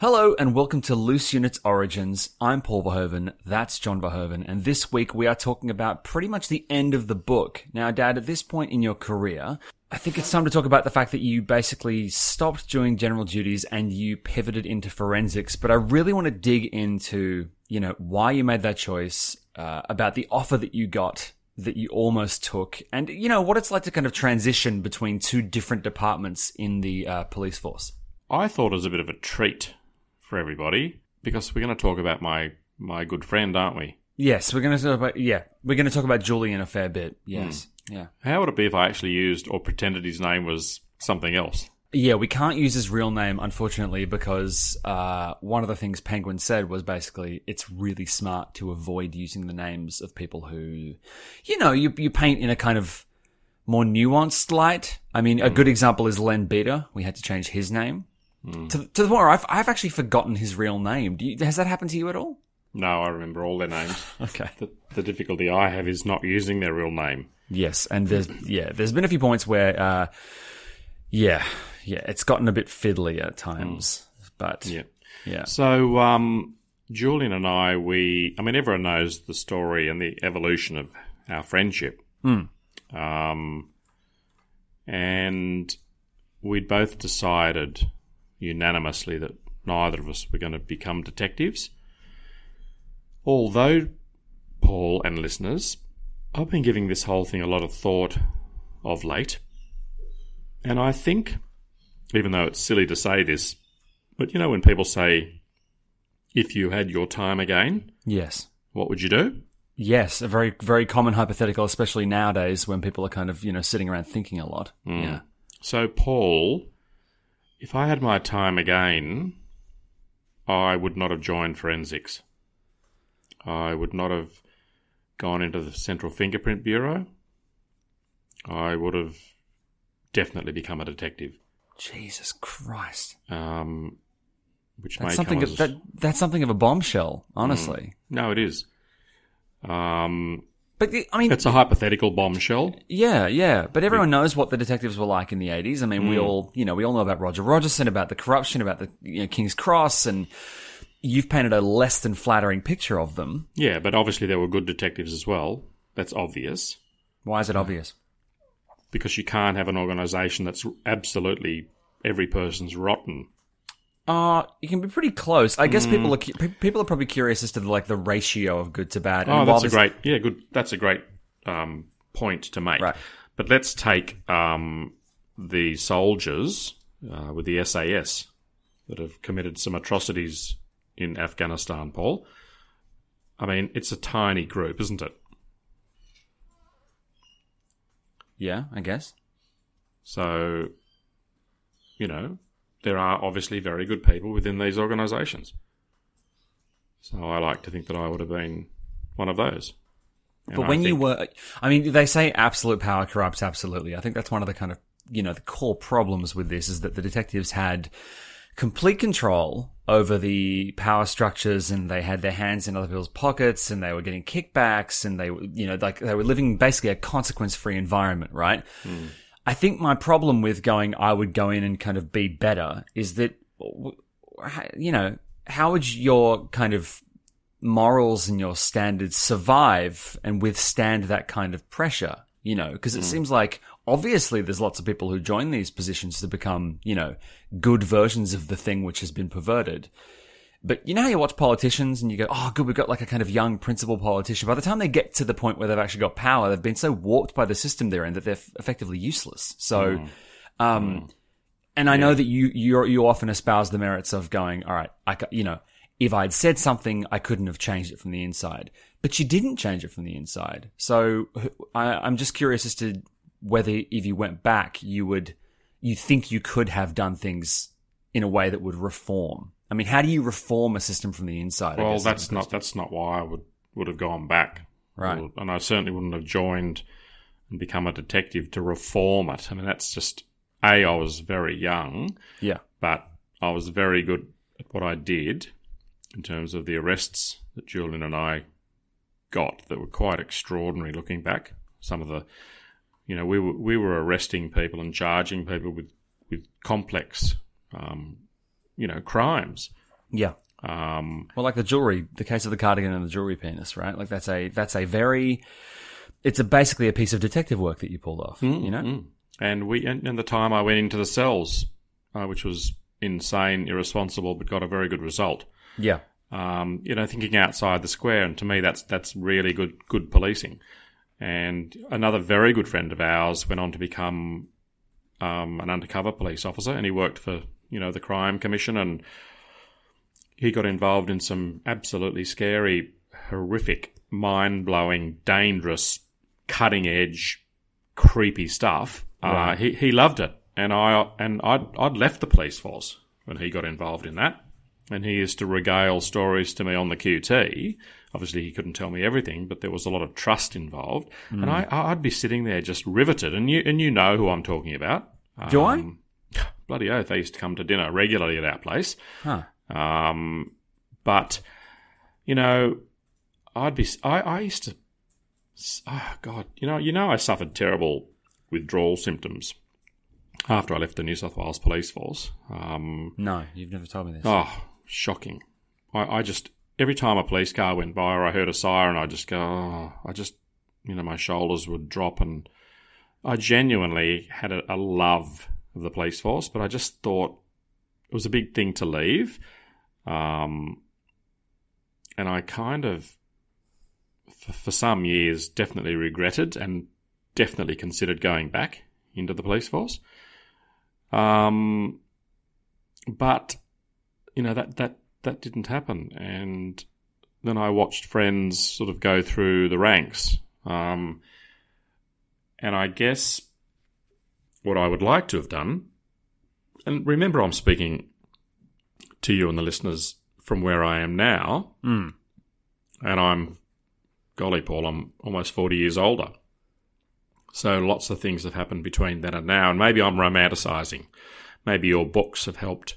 Hello and welcome to Loose Units Origins. I'm Paul Verhoeven, that's John Verhoeven, and this week we are talking about pretty much the end of the book. Now, Dad, at this point in your career, I think it's time to talk about the fact that you basically stopped doing general duties and you pivoted into forensics, but I really want to dig into, why you made that choice, about the offer that you got that you almost took, and, what it's like to kind of transition between two different departments in the police force. I thought it was a bit of a treat for everybody, because we're going to talk about my good friend, aren't we? Yes, we're going to talk about Julian a fair bit. Yes, yeah. How would it be if I actually used or pretended his name was something else? Yeah, we can't use his real name, unfortunately, because one of the things Penguin said was basically it's really smart to avoid using the names of people who, you paint in a kind of more nuanced light. I mean, a good example is Len Beater. We had to change his name. To the point where I've actually forgotten his real name. Has that happened to you at all? No, I remember all their names. Okay. The difficulty I have is not using their real name. Yes, and there's been a few points where, it's gotten a bit fiddly at times. But yeah. So Julian and I, everyone knows the story and the evolution of our friendship. And we both decided unanimously that neither of us were going to become detectives. Although, Paul and listeners, I've been giving this whole thing a lot of thought of late. And I think, even though it's silly to say this, but when people say, if you had your time again, yes, what would you do? Yes, a very, very common hypothetical, especially nowadays when people are kind of, sitting around thinking a lot. Yeah. So, Paul, if I had my time again, I would not have joined forensics. I would not have gone into the Central Fingerprint Bureau. I would have definitely become a detective. Jesus Christ! That's something of a bombshell, honestly. No, it is. It's a hypothetical bombshell. Yeah. But everyone knows what the detectives were like in the 80s. I mean, we all know about Roger Rogerson, about the corruption, about the King's Cross, and you've painted a less than flattering picture of them. Yeah, but obviously there were good detectives as well. That's obvious. Why is it obvious? Because you can't have an organisation that's absolutely every person's rotten. You can be pretty close. I guess people are probably curious as to the ratio of good to bad. And that's a great point to make. Right. But let's take the soldiers with the SAS that have committed some atrocities in Afghanistan, Paul. I mean, it's a tiny group, isn't it? Yeah, I guess. So, there are obviously very good people within these organisations. So I like to think that I would have been one of those. And but they say absolute power corrupts absolutely. I think that's one of the kind of, the core problems with this is that the detectives had complete control over the power structures and they had their hands in other people's pockets and they were getting kickbacks and they were living basically a consequence-free environment, right? Mm. I think my problem with I would go in and kind of be better is that, how would your kind of morals and your standards survive and withstand that kind of pressure? Because it seems like obviously there's lots of people who join these positions to become, you know, good versions of the thing which has been perverted. But you know how you watch politicians and you go, oh, good, we've got like a kind of young principal politician. By the time they get to the point where they've actually got power, they've been so warped by the system they're in that they're effectively useless. So, and I know that you often espouse the merits of going, all right, if I'd said something, I couldn't have changed it from the inside. But you didn't change it from the inside. So I'm just curious as to whether if you went back, you think you could have done things in a way that would reform. I mean, how do you reform a system from the inside? Well, that's not why I would have gone back. Right. And I certainly wouldn't have joined and become a detective to reform it. I mean, that's just, I was very young. Yeah. But I was very good at what I did in terms of the arrests that Julian and I got that were quite extraordinary looking back. Some of the, you know, we were arresting people and charging people with complex crimes. Yeah. Well, like the case of the cardigan and the jewelry penis, right? Like it's basically a piece of detective work that you pulled off, you know? Mm. And the time I went into the cells, which was insane, irresponsible, but got a very good result. Yeah. Thinking outside the square. And to me, that's really good policing. And another very good friend of ours went on to become an undercover police officer, and he worked for, you know, the Crime Commission, and he got involved in some absolutely scary, horrific, mind-blowing, dangerous, cutting-edge, creepy stuff. Right. He loved it, and I'd left the police force when he got involved in that, and he used to regale stories to me on the QT. Obviously, he couldn't tell me everything, but there was a lot of trust involved, and I'd be sitting there just riveted, and you know who I'm talking about. Do I? Bloody oath, they used to come to dinner regularly at our place. Huh. But, you know, I suffered terrible withdrawal symptoms after I left the New South Wales Police Force. No, you've never told me this. Oh, shocking. I just, every time a police car went by or I heard a siren, I just go, my shoulders would drop, and I genuinely had a love of the police force, but I just thought it was a big thing to leave. And I kind of, for some years, definitely regretted and definitely considered going back into the police force. But, you know, that didn't happen. And then I watched friends sort of go through the ranks. And I guess what I would like to have done, and remember I'm speaking to you and the listeners from where I am now, and I'm almost 40 years older. So lots of things have happened between then and now, and maybe I'm romanticising. Maybe your books have helped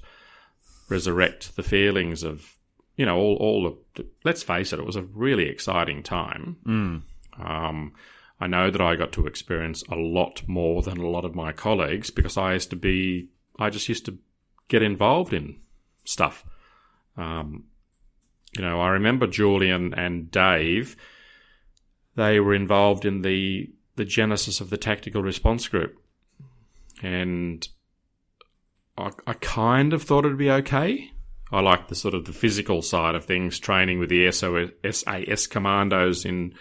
resurrect the feelings of, you know, let's face it, it was a really exciting time. I know that I got to experience a lot more than a lot of my colleagues because I just used to get involved in stuff. I remember Julian and Dave, they were involved in the genesis of the tactical response group. And I kind of thought it'd be okay. I liked the sort of the physical side of things, training with the SAS commandos in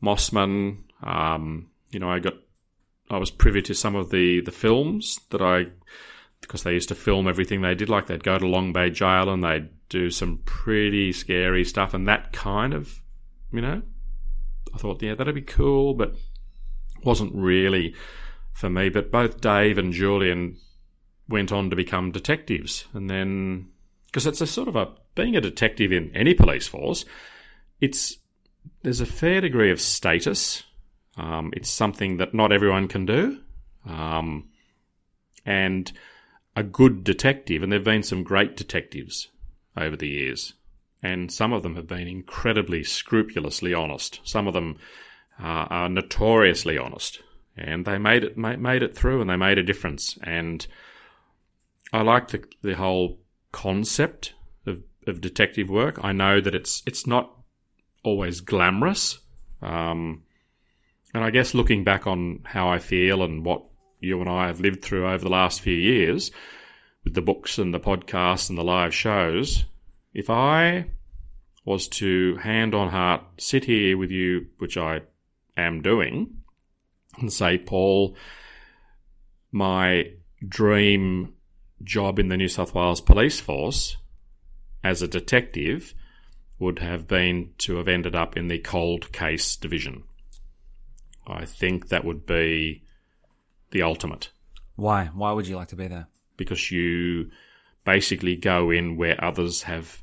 Mossman. I was privy to some of the films because they used to film everything they did. Like they'd go to Long Bay Jail and they'd do some pretty scary stuff. And that kind of, you know, I thought, yeah, that'd be cool, but wasn't really for me. But both Dave and Julian went on to become detectives. And then, because it's a sort of being a detective in any police force, there's a fair degree of status. It's something that not everyone can do. And a good detective, and there have been some great detectives over the years, and some of them have been incredibly scrupulously honest. Some of them are notoriously honest, and they made it through, and they made a difference. And I like the whole concept of detective work. I know that it's not always glamorous, and I guess looking back on how I feel and what you and I have lived through over the last few years with the books and the podcasts and the live shows, if I was to, hand on heart, sit here with you, which I am doing, and say, Paul, my dream job in the New South Wales Police Force as a detective would have been to have ended up in the Cold Case Division. I think that would be the ultimate. Why? Why would you like to be there? Because you basically go in where others have,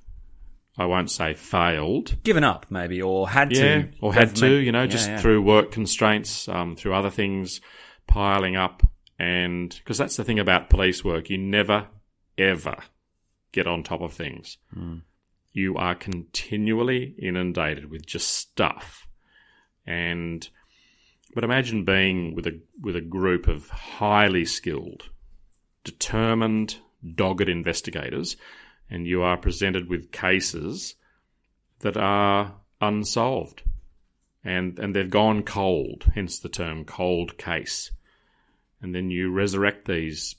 I won't say failed. Given up, maybe, or had to. Or had to, through work constraints, through other things piling up. And because that's the thing about police work, you never, ever get on top of things. Mm. You are continually inundated with just stuff. But imagine being with a group of highly skilled, determined, dogged investigators, and you are presented with cases that are unsolved and they've gone cold, hence the term cold case. And then you resurrect these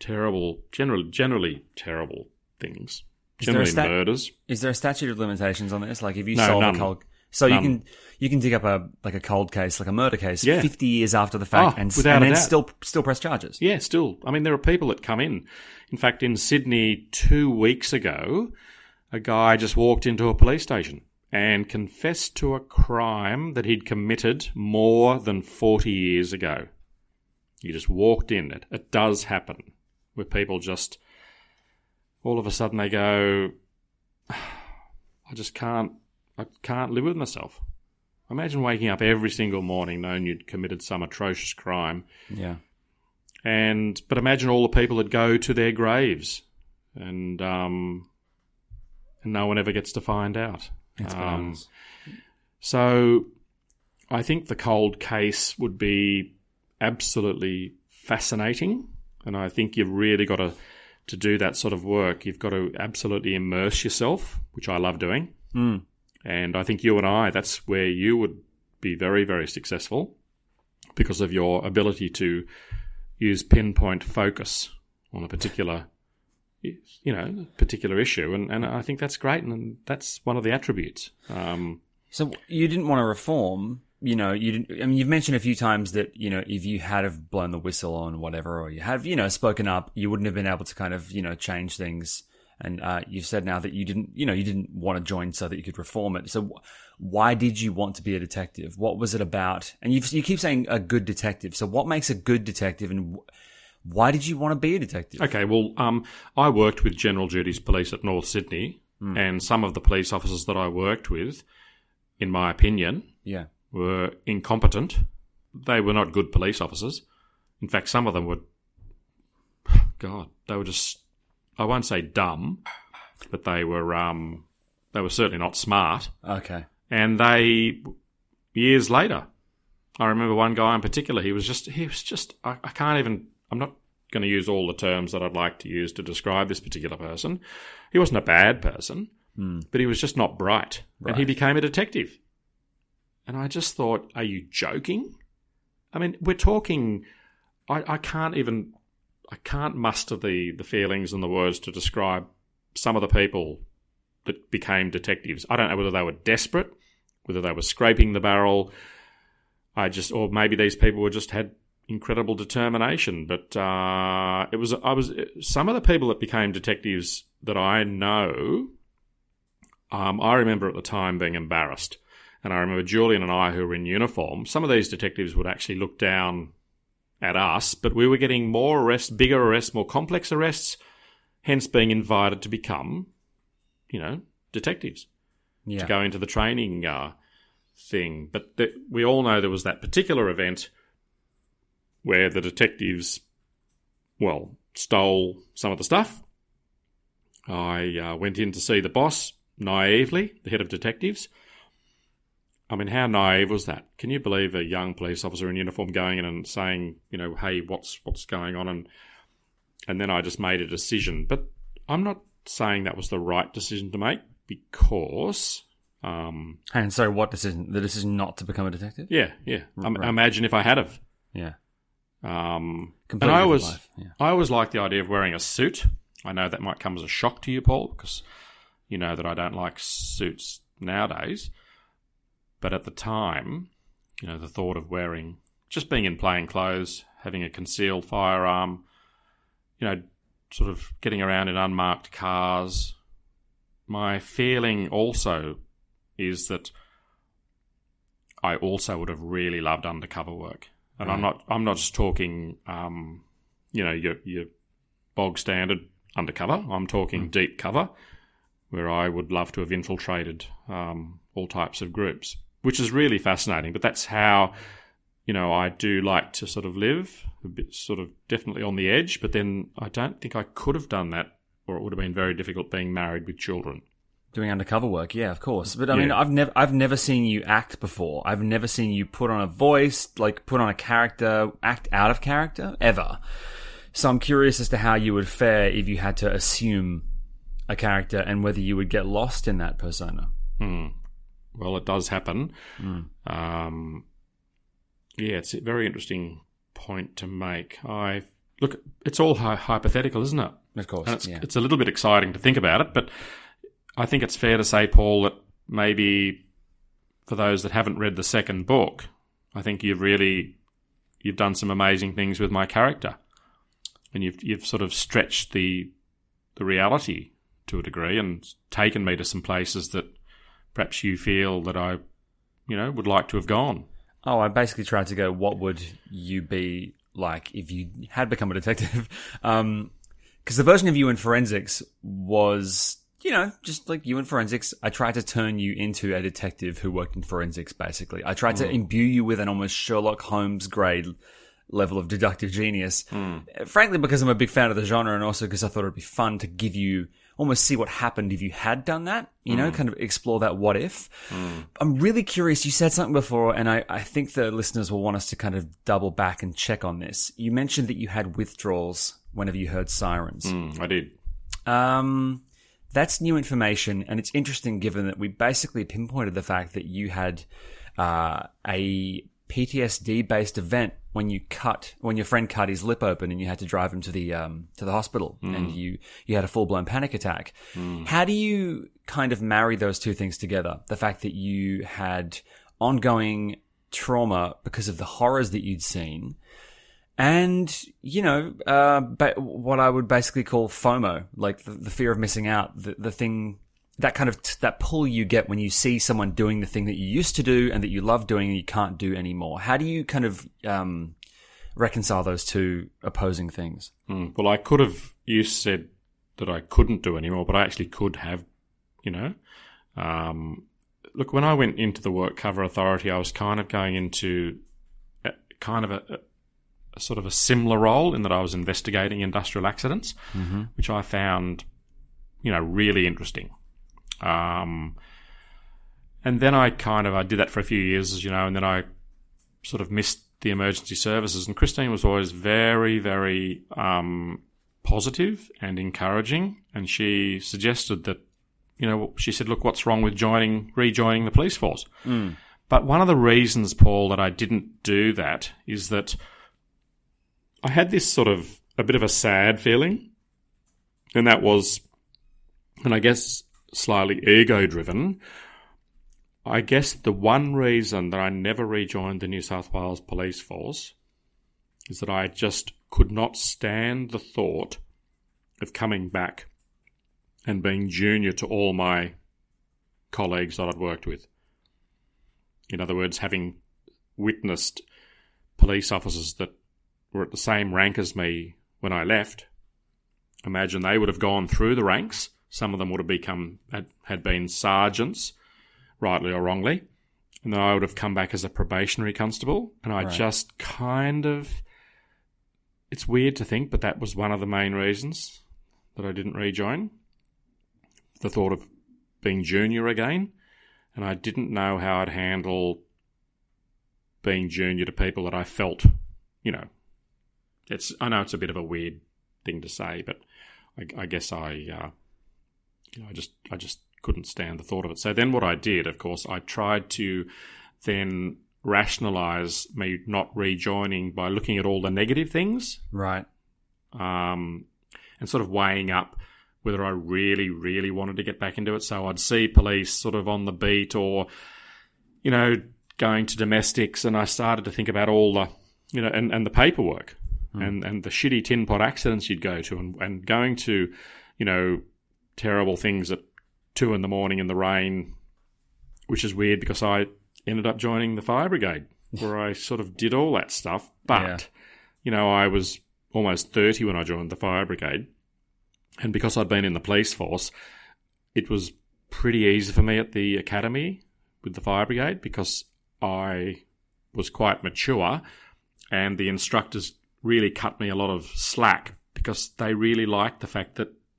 terrible, generally terrible things, generally murders. Is there a statute of limitations on this? Like if you solve a cold case? So you can dig up a cold case, like a murder case, 50 years after the fact, and then still press charges. Yeah, still. I mean, there are people that come in. In fact, in Sydney 2 weeks ago, a guy just walked into a police station and confessed to a crime that he'd committed more than 40 years ago. He just walked in. It does happen where people just, all of a sudden they go, I can't live with myself. Imagine waking up every single morning knowing you'd committed some atrocious crime. Yeah. But imagine all the people that go to their graves and no one ever gets to find out. That's bananas. So I think the cold case would be absolutely fascinating, and I think you've really got to do that sort of work. You've got to absolutely immerse yourself, which I love doing. Mm. And I think you and I, that's where you would be very, very successful because of your ability to use pinpoint focus on a particular issue. And I think that's great, and that's one of the attributes. So you didn't want to reform. You've mentioned a few times that, if you had have blown the whistle on whatever, or you have, spoken up, you wouldn't have been able to kind of, change things. And you've said now that you didn't want to join so that you could reform it. So why did you want to be a detective? What was it about? And you keep saying a good detective. So what makes a good detective, and why did you want to be a detective? Okay, well, I worked with General Duties Police at North Sydney, and some of the police officers that I worked with, in my opinion, were incompetent. They were not good police officers. In fact, some of them were, they were just, I won't say dumb, but they were certainly not smart. Okay. And they, years later, I remember one guy in particular, he was just, I can't even, I'm not going to use all the terms that I'd like to use to describe this particular person. He wasn't a bad person, but he was just not bright. Right. And he became a detective. And I just thought, are you joking? I mean, we're talking, I can't muster the feelings and the words to describe some of the people that became detectives. I don't know whether they were desperate, whether they were scraping the barrel, or maybe these people had incredible determination. But some of the people that became detectives that I know. I remember at the time being embarrassed, and I remember Julian and I, who were in uniform. Some of these detectives would actually look down at us, but we were getting more arrests, bigger arrests, more complex arrests, hence being invited to become, detectives, to go into the training thing. But we all know there was that particular event where the detectives, stole some of the stuff. I went in to see the boss, naively, the head of detectives. I mean, how naive was that? Can you believe a young police officer in uniform going in and saying, hey, what's going on? And then I just made a decision. But I'm not saying that was the right decision to make because... and so what decision? The decision not to become a detective? Yeah. Right. Imagine if I had have. Yeah. Completely and I always, life. Yeah. I always like the idea of wearing a suit. I know that might come as a shock to you, Paul, because you know that I don't like suits nowadays. But at the time, you know, the thought of wearing, just being in plain clothes, having a concealed firearm, you know, sort of getting around in unmarked cars. My feeling also is that I also would have really loved undercover work. And right. I'm not just talking, you know, your bog standard undercover. I'm talking deep cover, where I would love to have infiltrated all types of groups, which is really fascinating. But that's how, you know, I do like to sort of live, a bit sort of definitely on the edge. But then I don't think I could have done that, or it would have been very difficult being married with children. Doing undercover work, yeah, of course. But I mean, I've never seen you act before. I've never seen you put on a voice, like put on a character, act out of character, ever. So I'm curious as to how you would fare if you had to assume a character and whether you would get lost in that persona. Well, it does happen. Yeah, it's a very interesting point to make. Look, it's all hypothetical, isn't it? Of course, and it's a little bit exciting to think about it, but I think it's fair to say, Paul, that maybe for those that haven't read the second book, I think you've done some amazing things with my character, and you've sort of stretched the reality to a degree and taken me to some places that perhaps you feel that I, you know, would like to have gone. Oh, I basically tried to go, what would you be like if you had become a detective? Because the version of you in forensics was, you know, just like you in forensics, I tried to turn you into a detective who worked in forensics, basically. I tried to imbue you with an almost Sherlock Holmes grade level of deductive genius, frankly, because I'm a big fan of the genre, and also because I thought it'd be fun to give you, almost see what happened if you had done that, you know, kind of explore that what if. I'm really curious. You said something before, and I think the listeners will want us to kind of double back and check on this. You mentioned that you had withdrawals whenever you heard sirens. I did. That's new information, and it's interesting given that we basically pinpointed the fact that you had a PTSD-based event when your friend cut his lip open and you had to drive him to the hospital, and you had a full-blown panic attack. How do you kind of marry those two things together? The fact that you had ongoing trauma because of the horrors that you'd seen, and, you know, what I would basically call FOMO, like the fear of missing out, the thing, that kind of that pull you get when you see someone doing the thing that you used to do and that you love doing and you can't do anymore. How do you kind of reconcile those two opposing things? Well, I could have. You said that I couldn't do anymore, but I actually could have. You know, look, when I went into the Work Cover Authority, I was kind of going into a sort of a similar role in that I was investigating industrial accidents, which I found, you know, really interesting. And then I did that for a few years, you know, and then I sort of missed the emergency services. And Christine was always very, very positive and encouraging. And she suggested that, you know, she said, look, what's wrong with rejoining the police force? But one of the reasons, Paul, that I didn't do that is that I had this sort of a bit of a sad feeling. And that was, and I guess, slightly ego-driven. I guess the one reason that I never rejoined the New South Wales Police Force is that I just could not stand the thought of coming back and being junior to all my colleagues that I'd worked with. In other words, having witnessed police officers that were at the same rank as me when I left, imagine they would have gone through the ranks. Some of them would have had been sergeants, rightly or wrongly. And then I would have come back as a probationary constable. And I just kind of, it's weird to think, but that was one of the main reasons that I didn't rejoin. The thought of being junior again. And I didn't know how I'd handle being junior to people that I felt, you know, I know it's a bit of a weird thing to say, but I guess I just couldn't stand the thought of it. So then what I did, of course, I tried to then rationalize me not rejoining by looking at all the negative things. Right. And sort of weighing up whether I really, really wanted to get back into it. So I'd see police sort of on the beat or, you know, going to domestics, and I started to think about all the, you know, and the paperwork and the shitty tin pot accidents you'd go to and going to, you know, terrible things at 2 a.m. in the rain, which is weird because I ended up joining the fire brigade where I sort of did all that stuff. But, you know, I was almost 30 when I joined the fire brigade. And because I'd been in the police force, it was pretty easy for me at the academy with the fire brigade because I was quite mature and the instructors really cut me a lot of slack because they really liked the fact that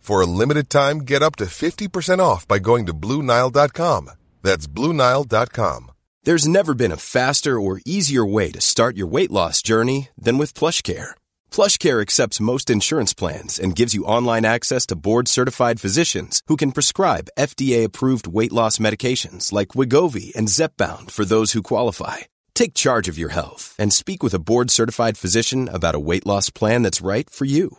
For a limited time, get up to 50% off by going to BlueNile.com. That's BlueNile.com. There's never been a faster or easier way to start your weight loss journey than with PlushCare. PlushCare accepts most insurance plans and gives you online access to board-certified physicians who can prescribe FDA-approved weight loss medications like Wegovy and Zepbound for those who qualify. Take charge of your health and speak with a board-certified physician about a weight loss plan that's right for you.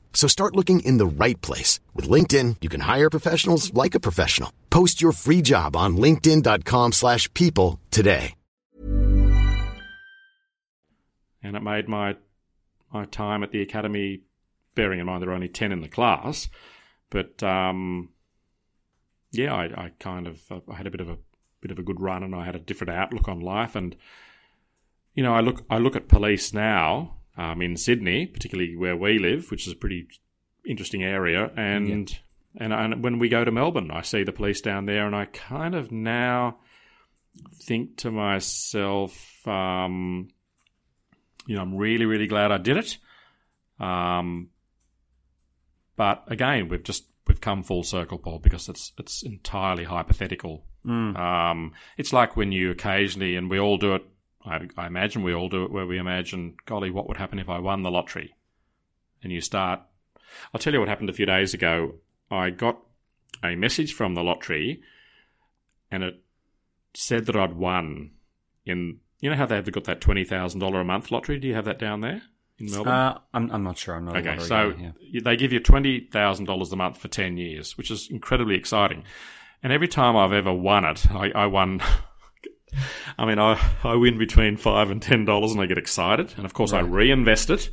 So start looking in the right place. With LinkedIn, you can hire professionals like a professional. Post your free job on linkedin.com/people today. And it made my time at the academy, bearing in mind there were only 10 in the class, but I kind of I had a bit of a good run, and I had a different outlook on life. And you know, I look at police now in Sydney, particularly where we live, which is a pretty interesting area, and when we go to Melbourne, I see the police down there, and I kind of now think to myself. You know, I'm really, really glad I did it. But again, we've come full circle, Paul, because it's entirely hypothetical. It's like when you occasionally, and we all do it. I imagine we all do it, where we imagine, golly, what would happen if I won the lottery? And you start. I'll tell you what happened a few days ago. I got a message from the lottery, and it said that I'd won in. You know how they've got that $20,000 a month lottery? Do you have that down there in Melbourne? I'm not sure. I'm not okay. So they give you $20,000 a month for 10 years, which is incredibly exciting. And every time I've ever won it, I won. I mean, I win between $5 and $10, and I get excited. And of course, I reinvest it.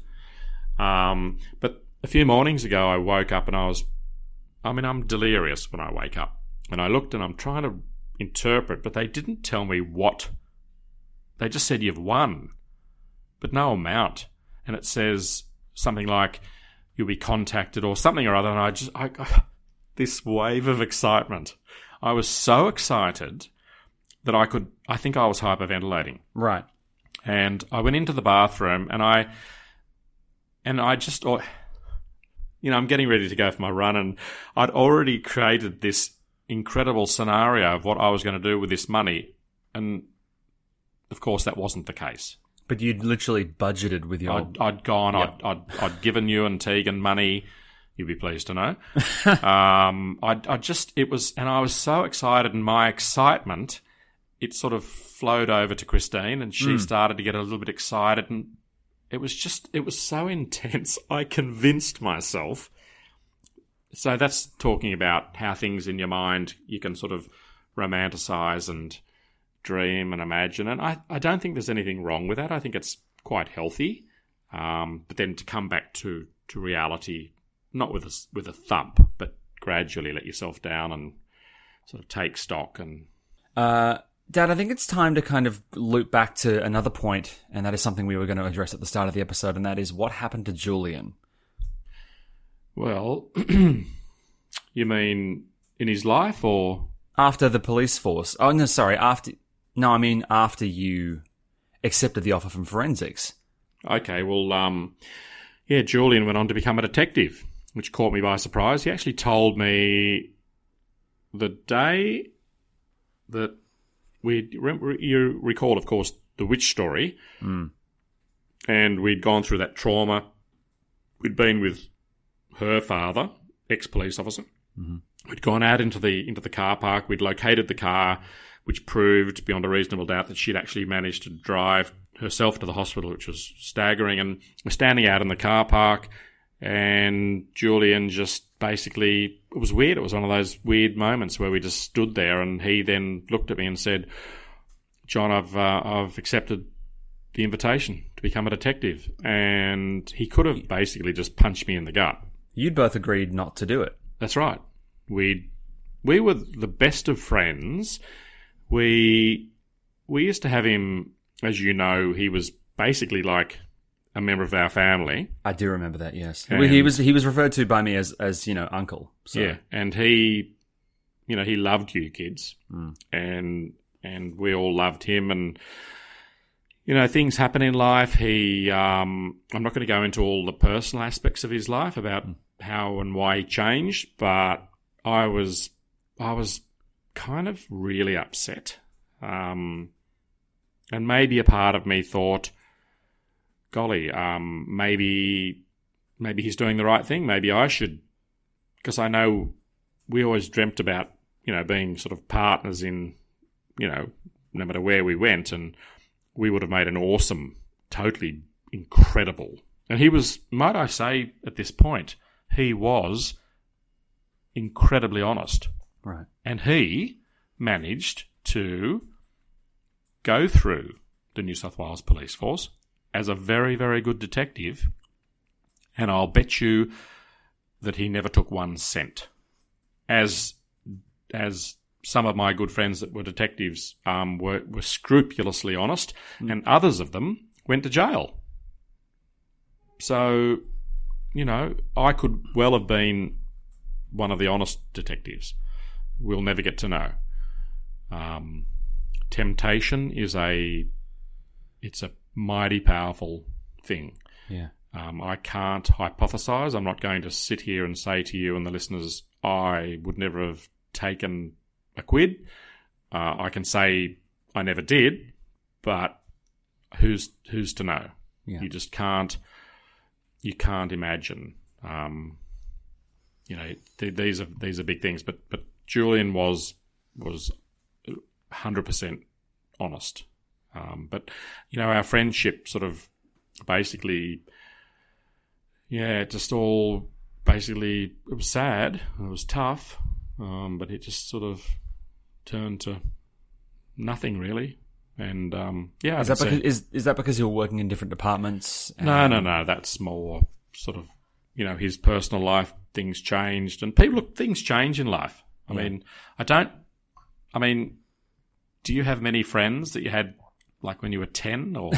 But a few mornings ago, I woke up and I'm delirious when I wake up, and I looked and I'm trying to interpret, but they didn't tell me what. They just said you've won, but no amount. And it says something like you'll be contacted or something or other. And I this wave of excitement. I was so excited that I think I was hyperventilating. Right. And I went into the bathroom and I just, you know, I'm getting ready to go for my run, and I'd already created this incredible scenario of what I was going to do with this money. And of course, that wasn't the case. But you'd literally budgeted with your... I'd gone, yep. I'd given you and Tegan money, you'd be pleased to know. I was so excited, and my excitement, it sort of flowed over to Christine, and she started to get a little bit excited, and it was so intense, I convinced myself. So that's talking about how things in your mind, you can sort of romanticize and... dream and imagine, and I don't think there's anything wrong with that. I think it's quite healthy. But then to come back to reality, not with a thump, but gradually let yourself down and sort of take stock. And Dad, I think it's time to kind of loop back to another point, and that is something we were going to address at the start of the episode, and that is what happened to Julian. Well, you mean in his life or? After the police force. Oh, no, sorry. After you accepted the offer from forensics. Okay, well, Julian went on to become a detective, which caught me by surprise. He actually told me the day that you recall, of course, the witch story. Mm. And we'd gone through that trauma. We'd been with her father, ex-police officer. Mm-hmm. We'd gone out into the car park. We'd located the car, which proved beyond a reasonable doubt that she'd actually managed to drive herself to the hospital, which was staggering. And we're standing out in the car park, and Julian just basically, it was weird. It was one of those weird moments where we just stood there, and he then looked at me and said, "John, I've accepted the invitation to become a detective." And he could have basically just punched me in the gut. You'd both agreed not to do it. That's right. We were the best of friends. We used to have him, as you know, he was basically like a member of our family. I do remember that, yes. And he was referred to by me as you know, uncle. So. Yeah, and he, you know, he loved you kids, and we all loved him. And you know, things happen in life. He, I'm not going to go into all the personal aspects of his life about how and why he changed, but I was kind of really upset. And maybe a part of me thought, golly, maybe he's doing the right thing. Maybe I should, because I know we always dreamt about, you know, being sort of partners in, you know, no matter where we went, and we would have made an awesome, totally incredible. And he was, might I say at this point, he was incredibly honest. Right. And he managed to go through the New South Wales Police Force as a very, very good detective, and I'll bet you that he never took 1 cent. As some of my good friends that were detectives were scrupulously honest, and others of them went to jail. So, you know, I could well have been one of the honest detectives. We'll never get to know. Temptation is a mighty powerful thing. Yeah. I can't hypothesize. I'm not going to sit here and say to you and the listeners, I would never have taken a quid. I can say I never did, but who's to know? Yeah. You just can't imagine. You know, these are big things, but Julian was 100% honest. But you know, our friendship sort of basically, it was sad, it was tough, but it just sort of turned to nothing really. And is that because you're working in different departments? No. That's more sort of, you know, his personal life. Things changed, and things change in life. I mean, do you have many friends that you had like when you were 10 or?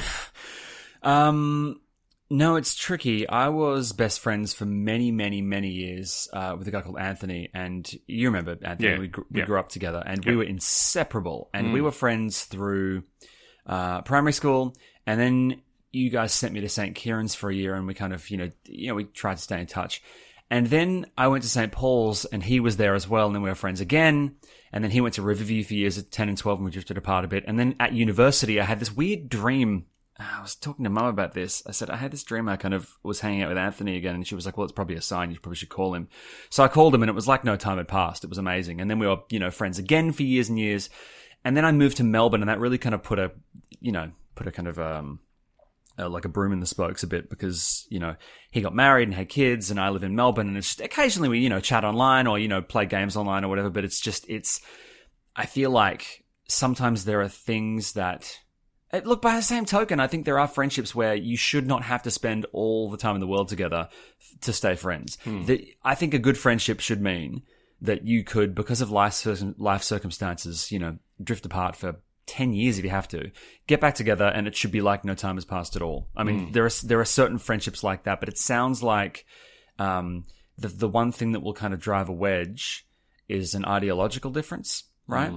No, it's tricky. I was best friends for many, many, many years with a guy called Anthony, and you remember Anthony. Yeah. We grew up together, and we were inseparable, and we were friends through primary school, and then you guys sent me to St. Kieran's for a year, and we kind of, you know, we tried to stay in touch. And then I went to St. Paul's, and he was there as well, and then we were friends again. And then he went to Riverview for years at 10 and 12, and we drifted apart a bit. And then at university, I had this weird dream. I was talking to Mum about this. I said, I had this dream. I kind of was hanging out with Anthony again, and she was like, well, it's probably a sign. You probably should call him. So I called him, and it was like no time had passed. It was amazing. And then we were, you know, friends again for years and years. And then I moved to Melbourne, and that really kind of put a broom in the spokes a bit, because, you know, he got married and had kids, and I live in Melbourne, and it's just, occasionally we, you know, chat online or, you know, play games online or whatever, but I feel like sometimes there are things that Look, by the same token, I think there are friendships where you should not have to spend all the time in the world together to stay friends. I think a good friendship should mean that you could, because of life circumstances, drift apart for 10 years if you have to, get back together, and it should be like no time has passed at all. I mean, there are certain friendships like that, but it sounds like the one thing that will kind of drive a wedge is an ideological difference, right?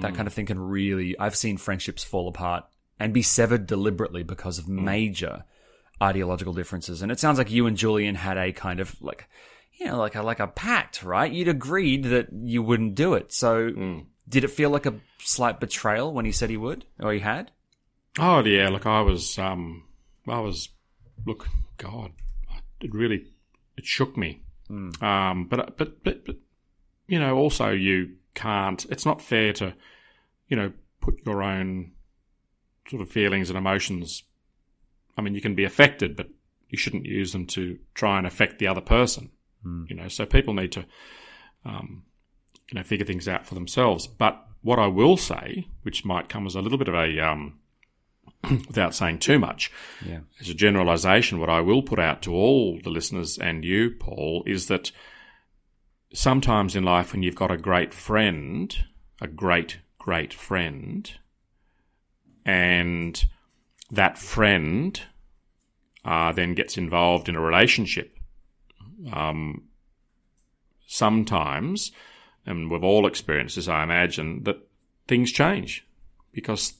That kind of thing can really... I've seen friendships fall apart and be severed deliberately because of major ideological differences. And it sounds like you and Julian had a kind of like a pact, right? You'd agreed that you wouldn't do it. So did it feel like a slight betrayal when he said he would, or he had? Oh yeah, look, it shook me. But also you can't. It's not fair to put your own sort of feelings and emotions. I mean, you can be affected, but you shouldn't use them to try and affect the other person. So people need to, figure things out for themselves. But what I will say, which might come as a little bit of a, without saying too much, as a generalisation, what I will put out to all the listeners and you, Paul, is that sometimes in life when you've got a great friend, and that friend then gets involved in a relationship, sometimes, and we've all experienced this, I imagine, that things change because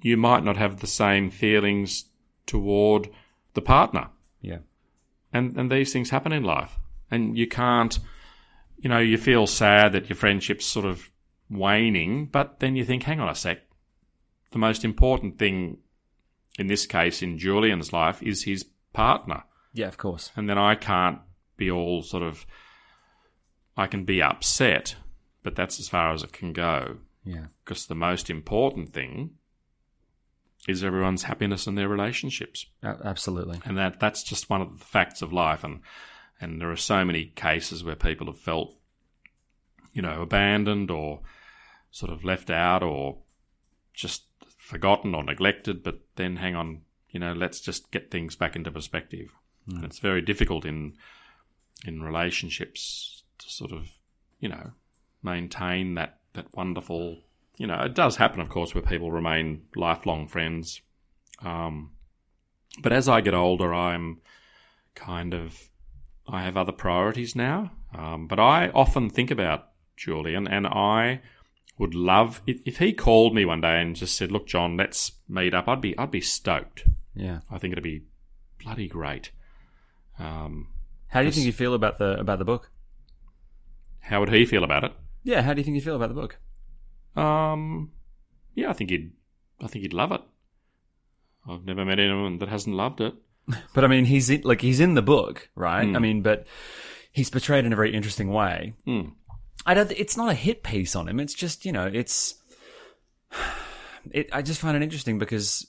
you might not have the same feelings toward the partner. Yeah. And these things happen in life. And you can't, you feel sad that your friendship's sort of waning, but then you think, hang on a sec, the most important thing in this case in Julian's life is his partner. Yeah, of course. And then I can't be all sort of... I can be upset, but that's as far as it can go. Yeah. Because the most important thing is everyone's happiness in their relationships. Absolutely. And that's just one of the facts of life. And there are so many cases where people have felt, abandoned or sort of left out or just forgotten or neglected, but then hang on, let's just get things back into perspective. And it's very difficult in relationships to sort of, maintain that wonderful, it does happen, of course, where people remain lifelong friends. But as I get older, I have other priorities now. But I often think about Julian, and I would love if he called me one day and just said, "Look, John, let's meet up." I'd be stoked. Yeah, I think it'd be bloody great. How do you think you feel about the book? How would he feel about it? Yeah, how do you think you feel about the book? Yeah, I think he'd love it. I've never met anyone that hasn't loved it. But I mean, he's in the book, right? I mean, but he's portrayed in a very interesting way. It's not a hit piece on him. It's just, I just find it interesting because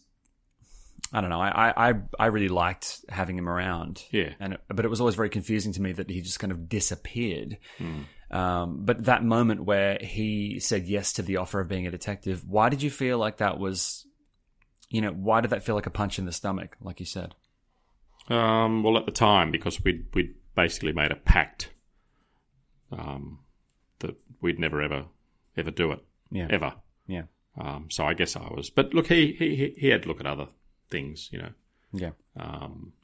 I don't know. I really liked having him around. Yeah. But it was always very confusing to me that he just kind of disappeared. But that moment where he said yes to the offer of being a detective, why did you feel like that was, why did that feel like a punch in the stomach, like you said? Well, at the time, because we'd basically made a pact. That we'd never ever do it. Yeah. Ever. Yeah. So I guess I was. But look, he had to look at other things, Yeah.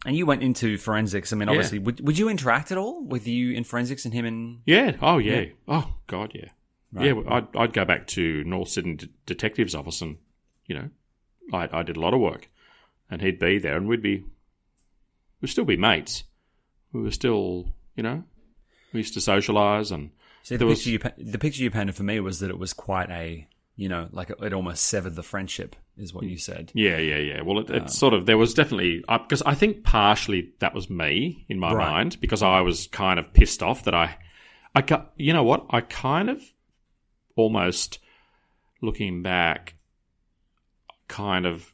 And you went into forensics. I mean, obviously, would you interact at all with you in forensics and him in... Yeah. Oh, yeah. Oh, God, yeah. Right. Yeah, I'd go back to North Sydney Detective's Office and, I did a lot of work. And he'd be there and we'd still be mates. We were still, we used to socialise and... See, the picture you painted for me was that it was quite a, it almost severed the friendship, is what you said. Yeah. Well, it sort of, there was definitely, because I think partially that was me in my mind, because I was kind of pissed off that I got, I kind of almost, looking back, kind of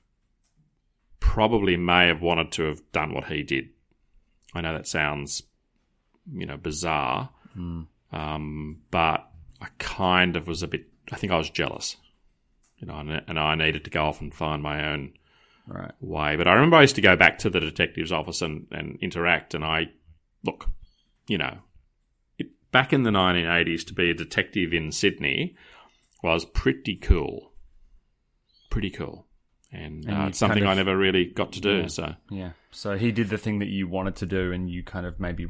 probably may have wanted to have done what he did. I know that sounds, bizarre. But I kind of was I think I was jealous. you know, and I needed to go off and find my own way. But I remember I used to go back to the detective's office and interact, and back in the 1980s, to be a detective in Sydney was pretty cool. Pretty cool. And it's something I never really got to do. So he did the thing that you wanted to do, and you kind of maybe...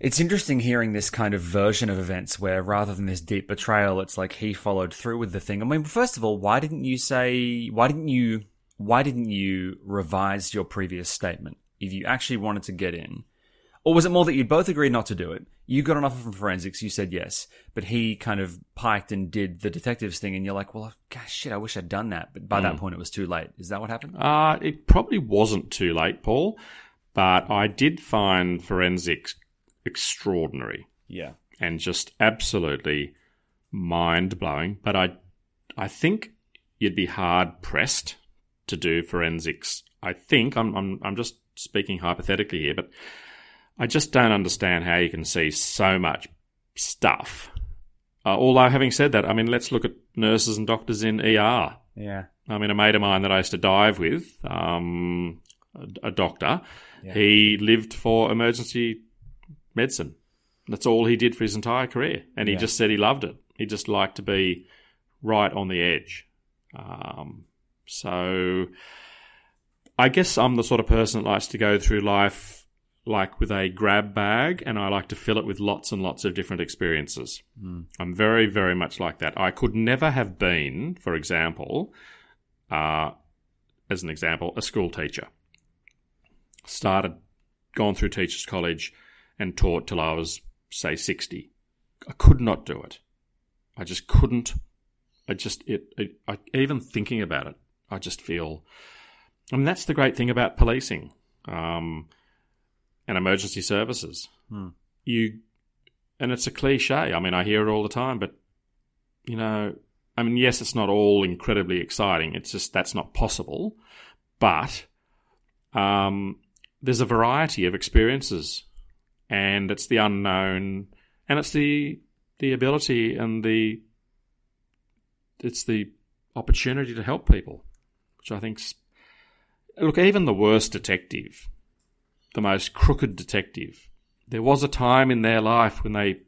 It's interesting hearing this kind of version of events where rather than this deep betrayal, it's like he followed through with the thing. I mean, first of all, why didn't you revise your previous statement if you actually wanted to get in? Or was it more that you both agreed not to do it? You got an offer from forensics, you said yes, but he kind of piked and did the detectives thing, and you're like, well, gosh, shit, I wish I'd done that. But by that point, it was too late. Is that what happened? It probably wasn't too late, Paul, but I did find forensics extraordinary, and just absolutely mind blowing. But I think you'd be hard pressed to do forensics. I think I'm just speaking hypothetically here, but I just don't understand how you can see so much stuff. Although, having said that, I mean, let's look at nurses and doctors in ER. Yeah, I mean, a mate of mine that I used to dive with, a doctor, he lived for emergency medicine. That's all he did for his entire career, and he just said he loved it. He just liked to be right on the edge. So I guess I'm the sort of person that likes to go through life like with a grab bag, and I like to fill it with lots and lots of different experiences. I'm very, very much like that. I could never have been, for example, a school teacher. Gone through teachers' college and taught till I was, say, 60. I could not do it. I just couldn't. Even thinking about it, I just feel... I mean, that's the great thing about policing and emergency services. And it's a cliche. I mean, I hear it all the time, but, you know, I mean, yes, it's not all incredibly exciting. It's just that's not possible. But there's a variety of experiences. And it's the unknown, and it's the ability and the opportunity to help people, which I think. Look, even the worst detective, the most crooked detective, there was a time in their life when they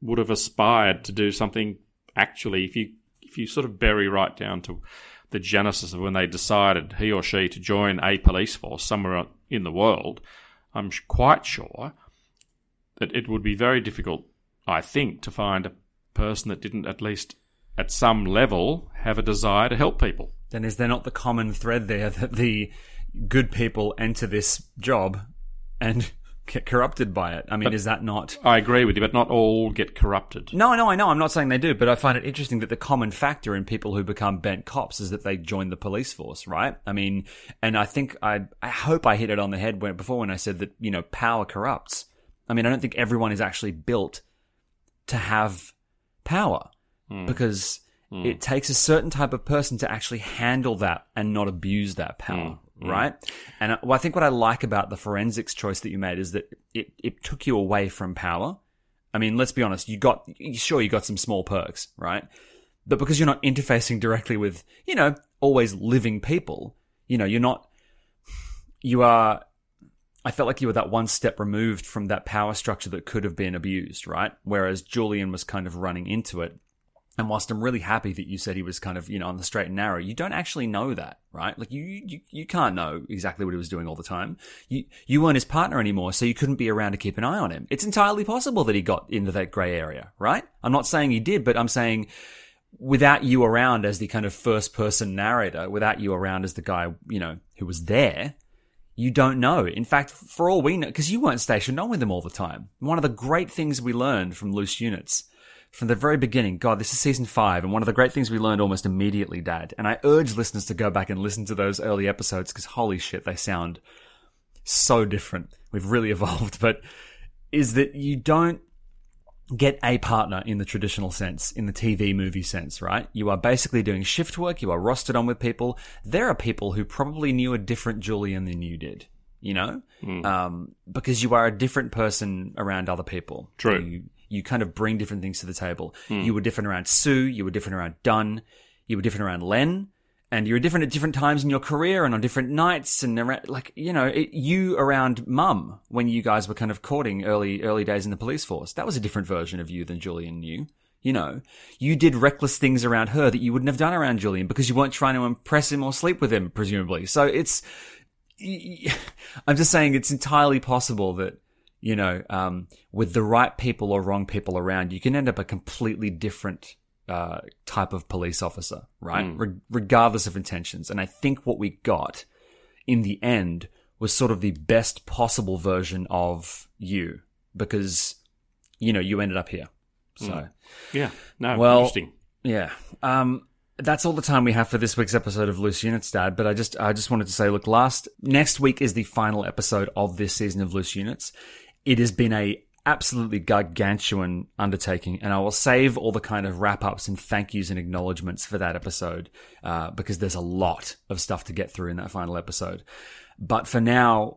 would have aspired to do something. Actually, if you sort of bury right down to the genesis of when they decided he or she to join a police force somewhere in the world, I'm quite sure that it would be very difficult, I think, to find a person that didn't, at least at some level, have a desire to help people. Then is there not the common thread there that the good people enter this job and get corrupted by it? I mean, but is that not... I agree with you, but not all get corrupted. No, I know. I'm not saying they do, but I find it interesting that the common factor in people who become bent cops is that they join the police force, right? I mean, and I think I hope I hit it on the head when I said that, you know, power corrupts. I mean, I don't think everyone is actually built to have power because it takes a certain type of person to actually handle that and not abuse that power, right? And I think what I like about the forensics choice that you made is that it took you away from power. I mean, let's be honest, you got some small perks, right? But because you're not interfacing directly with, you know, always living people, you know, I felt like you were that one step removed from that power structure that could have been abused, right? Whereas Julian was kind of running into it. And whilst I'm really happy that you said he was kind of, you know, on the straight and narrow, you don't actually know that, right? Like you can't know exactly what he was doing all the time. You weren't his partner anymore, so you couldn't be around to keep an eye on him. It's entirely possible that he got into that grey area, right? I'm not saying he did, but I'm saying without you around as the kind of first person narrator, without you around as the guy, you know, who was there, you don't know. In fact, for all we know, because you weren't stationed on with him all the time. One of the great things we learned from Loose Units from the very beginning, God, this is season 5, and one of the great things we learned almost immediately, Dad, and I urge listeners to go back and listen to those early episodes because holy shit, they sound so different. We've really evolved, but is that you don't get a partner in the traditional sense, in the TV movie sense, right? You are basically doing shift work, you are rostered on with people. There are people who probably knew a different Julian than you did, you know, because you are a different person around other people. True. You kind of bring different things to the table. You were different around Sue. You were different around Dunn. You were different around Len, and you were different at different times in your career and on different nights and around, like, you know, you around Mum when you guys were kind of courting early days in the police force. That was a different version of you than Julian knew. You know, you did reckless things around her that you wouldn't have done around Julian because you weren't trying to impress him or sleep with him, presumably. So it's, I'm just saying it's entirely possible that, you know, with the right people or wrong people around, you can end up a completely different type of police officer, right? Regardless of intentions. And I think what we got in the end was sort of the best possible version of you because, you know, you ended up here. So, yeah, no, well, interesting. Yeah, that's all the time we have for this week's episode of Loose Units, Dad. But I just wanted to say, look, next week is the final episode of this season of Loose Units. It has been a absolutely gargantuan undertaking, and I will save all the kind of wrap ups and thank yous and acknowledgements for that episode because there's a lot of stuff to get through in that final episode. But for now,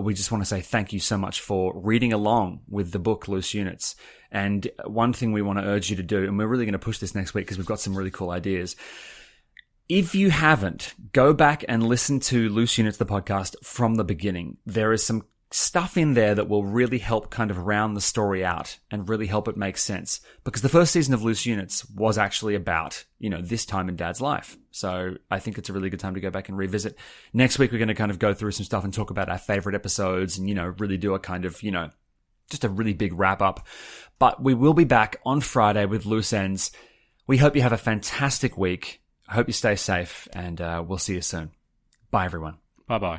we just want to say thank you so much for reading along with the book Loose Units. And one thing we want to urge you to do, and we're really going to push this next week because we've got some really cool ideas. If you haven't, go back and listen to Loose Units, the podcast, from the beginning. There is some stuff in there that will really help kind of round the story out and really help it make sense. Because the first season of Loose Units was actually about, you know, this time in Dad's life. So I think it's a really good time to go back and revisit. Next week, we're going to kind of go through some stuff and talk about our favorite episodes and, you know, really do a kind of, you know, just a really big wrap up. But we will be back on Friday with Loose Ends. We hope you have a fantastic week. I hope you stay safe and we'll see you soon. Bye, everyone. Bye-bye.